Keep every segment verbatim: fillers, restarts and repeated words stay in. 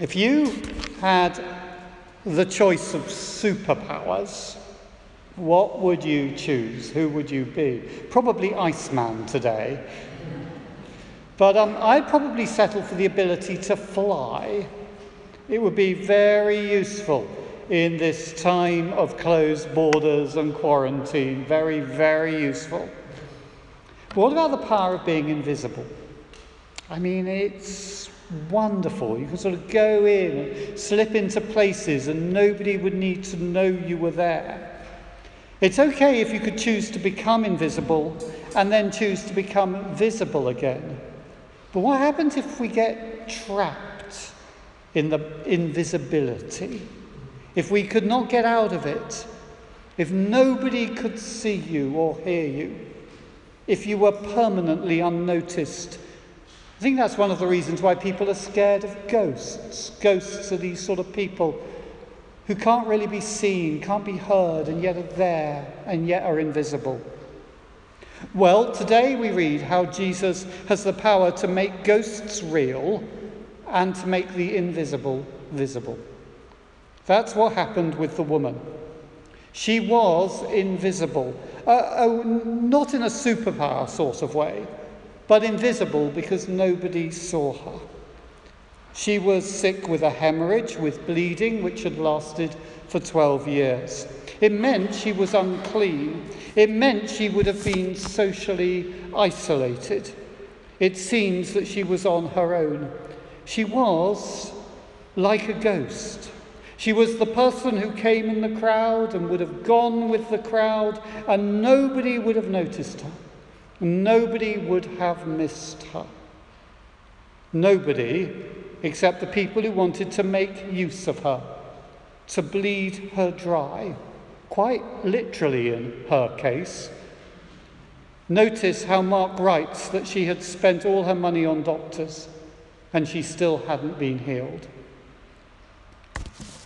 If you had the choice of superpowers, what would you choose? Who would you be? Probably Iceman today. But um, I'd probably settle for the ability to fly. It would be very useful in this time of closed borders and quarantine. Very, very useful. But what about the power of being invisible? I mean, it's wonderful. You can sort of go in and slip into places and nobody would need to know you were there. It's okay if you could choose to become invisible and then choose to become visible again. But what happens if we get trapped in the invisibility? If we could not get out of it? If nobody could see you or hear you? If you were permanently unnoticed? I think that's one of the reasons why people are scared of ghosts. Ghosts are these sort of people who can't really be seen, can't be heard, and yet are there, and yet are invisible. Well, today we read how Jesus has the power to make ghosts real and to make the invisible visible. That's what happened with the woman. She was invisible, uh, oh, not in a superpower sort of way, but invisible because nobody saw her. She was sick with a hemorrhage, with bleeding, which had lasted for twelve years. It meant she was unclean. It meant she would have been socially isolated. It seems that she was on her own. She was like a ghost. She was the person who came in the crowd and would have gone with the crowd, and nobody would have noticed her. Nobody would have missed her. Nobody except the people who wanted to make use of her, to bleed her dry, quite literally in her case. Notice how Mark writes that she had spent all her money on doctors and she still hadn't been healed.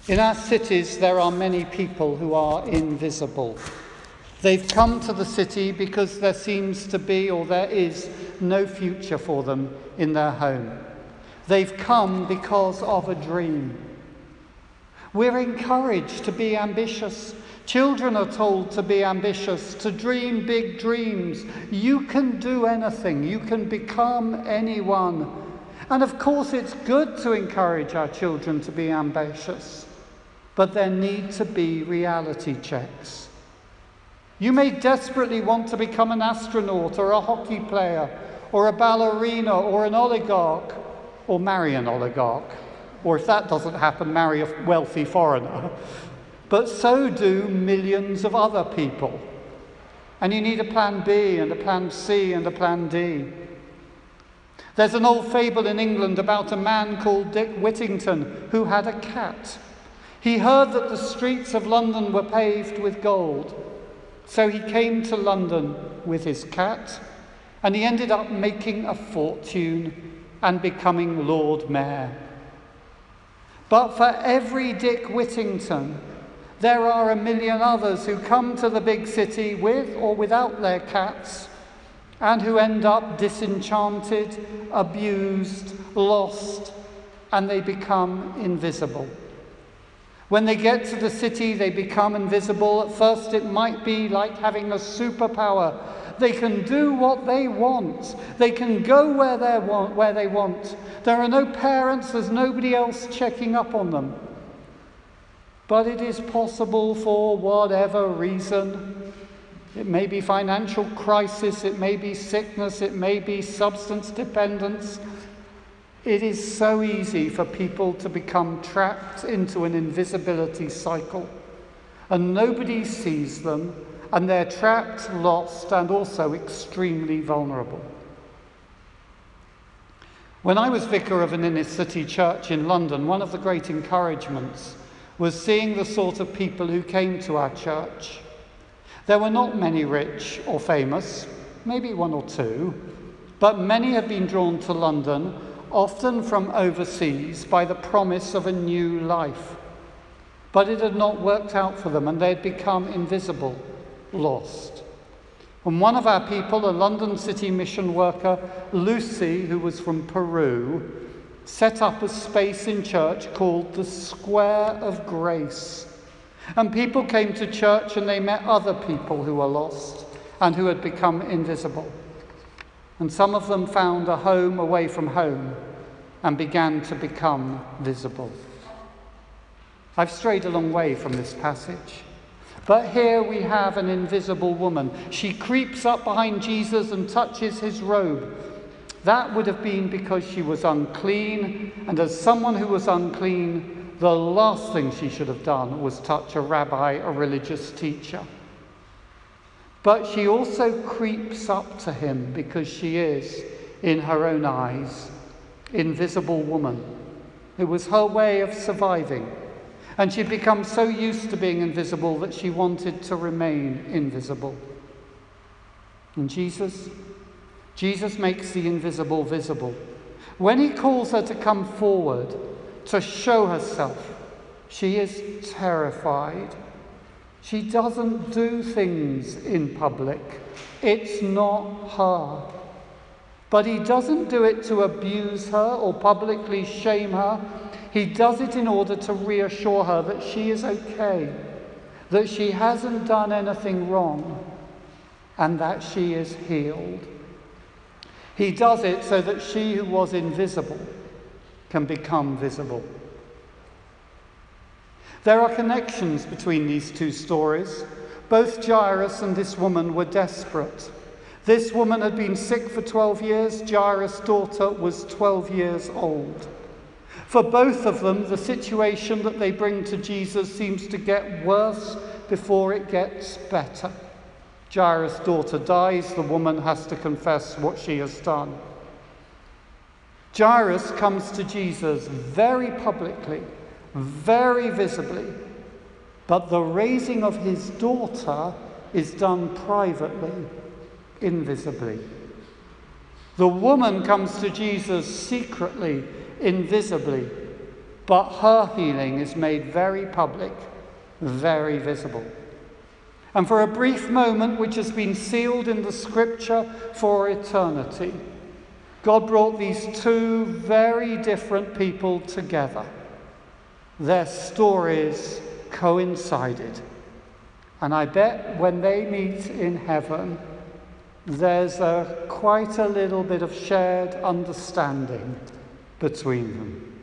In our cities, there are many people who are invisible. They've come to the city because there seems to be, or there is, no future for them in their home. They've come because of a dream. We're encouraged to be ambitious. Children are told to be ambitious, to dream big dreams. You can do anything. You can become anyone. And of course, it's good to encourage our children to be ambitious, but there need to be reality checks. You may desperately want to become an astronaut or a hockey player or a ballerina or an oligarch, or marry an oligarch, or if that doesn't happen, marry a wealthy foreigner. But so do millions of other people. And you need a plan B and a plan C and a plan D. There's an old fable in England about a man called Dick Whittington who had a cat. He heard that the streets of London were paved with gold. So he came to London with his cat, and he ended up making a fortune and becoming Lord Mayor. But for every Dick Whittington, there are a million others who come to the big city with or without their cats, and who end up disenchanted, abused, lost, and they become invisible. When they get to the city, they become invisible. At first, it might be like having a superpower. They can do what they want. They can go where they want, where they want. There are no parents. There's nobody else checking up on them. But it is possible for whatever reason. It may be financial crisis. It may be sickness. It may be substance dependence. It is so easy for people to become trapped into an invisibility cycle, and nobody sees them, and they're trapped, lost, and also extremely vulnerable. When I was vicar of an inner city church in London, one of the great encouragements was seeing the sort of people who came to our church. There were not many rich or famous, maybe one or two, but many had been drawn to London, often from overseas, by the promise of a new life. But it had not worked out for them, and they had become invisible, lost. And one of our people, a London City mission worker, Lucy, who was from Peru, set up a space in church called the Square of Grace. And people came to church and they met other people who were lost and who had become invisible. And some of them found a home away from home and began to become visible. I've strayed a long way from this passage, but here we have an invisible woman. She creeps up behind Jesus and touches his robe. That would have been because she was unclean, and as someone who was unclean, the last thing she should have done was touch a rabbi, a religious teacher. But she also creeps up to him because she is, in her own eyes, invisible woman. It was her way of surviving, and she'd become so used to being invisible that she wanted to remain invisible. And Jesus, Jesus makes the invisible visible. When he calls her to come forward, to show herself, she is terrified. She doesn't do things in public. It's not her. But he doesn't do it to abuse her or publicly shame her. He does it in order to reassure her that she is okay, that she hasn't done anything wrong, and that she is healed. He does it so that she who was invisible can become visible. There are connections between these two stories. Both Jairus and this woman were desperate. This woman had been sick for twelve years. Jairus' daughter was twelve years old. For both of them, the situation that they bring to Jesus seems to get worse before it gets better. Jairus' daughter dies. The woman has to confess what she has done. Jairus comes to Jesus very publicly, very visibly, but the raising of his daughter is done privately, invisibly. The woman comes to Jesus secretly, invisibly, but her healing is made very public, very visible. And for a brief moment, which has been sealed in the scripture for eternity, God brought these two very different people together. Their stories coincided. And I bet when they meet in heaven, there's a, quite a little bit of shared understanding between them.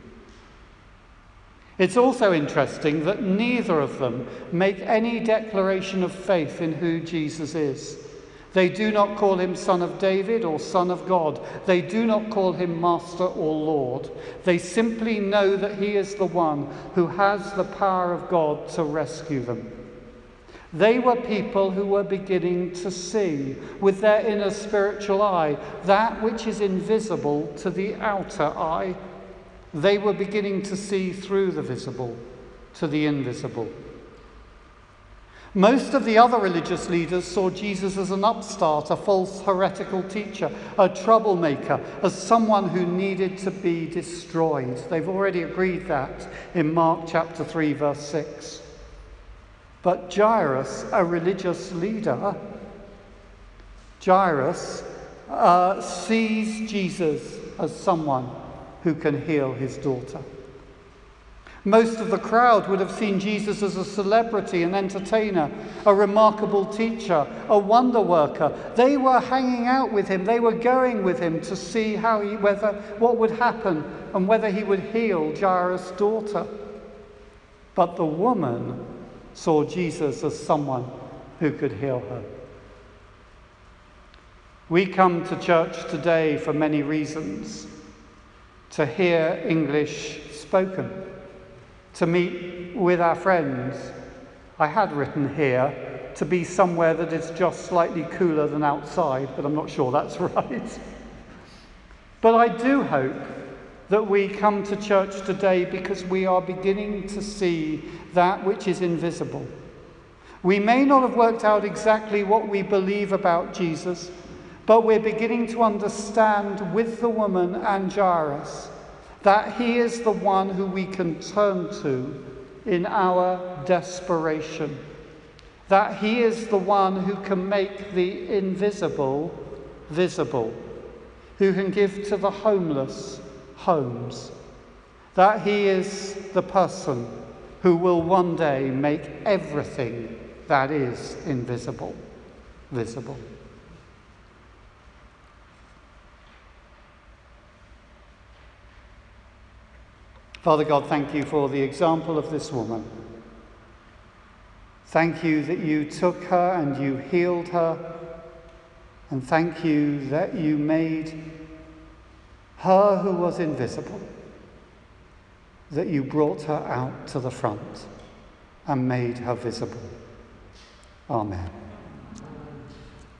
It's also interesting that neither of them make any declaration of faith in who Jesus is. They do not call him Son of David or Son of God. They do not call him Master or Lord. They simply know that he is the one who has the power of God to rescue them. They were people who were beginning to see, with their inner spiritual eye, that which is invisible to the outer eye. They were beginning to see through the visible to the invisible. Most of the other religious leaders saw Jesus as an upstart, a false heretical teacher, a troublemaker, as someone who needed to be destroyed. They've already agreed that in Mark chapter three, verse six. But Jairus, a religious leader, Jairus uh, sees Jesus as someone who can heal his daughter. Most of the crowd would have seen Jesus as a celebrity, an entertainer, a remarkable teacher, a wonder worker. They were hanging out with him. They were going with him to see how he, whether, what would happen and whether he would heal Jairus' daughter. But the woman saw Jesus as someone who could heal her. We come to church today for many reasons: to hear English spoken, to meet with our friends. I had written here to be somewhere that is just slightly cooler than outside, but I'm not sure that's right. But I do hope that we come to church today because we are beginning to see that which is invisible. We may not have worked out exactly what we believe about Jesus, but we're beginning to understand with the woman and Jairus that he is the one who we can turn to in our desperation, that he is the one who can make the invisible visible, who can give to the homeless homes, that he is the person who will one day make everything that is invisible visible. Father God, thank you for the example of this woman. Thank you that you took her and you healed her. And thank you that you made her who was invisible, that you brought her out to the front and made her visible. Amen.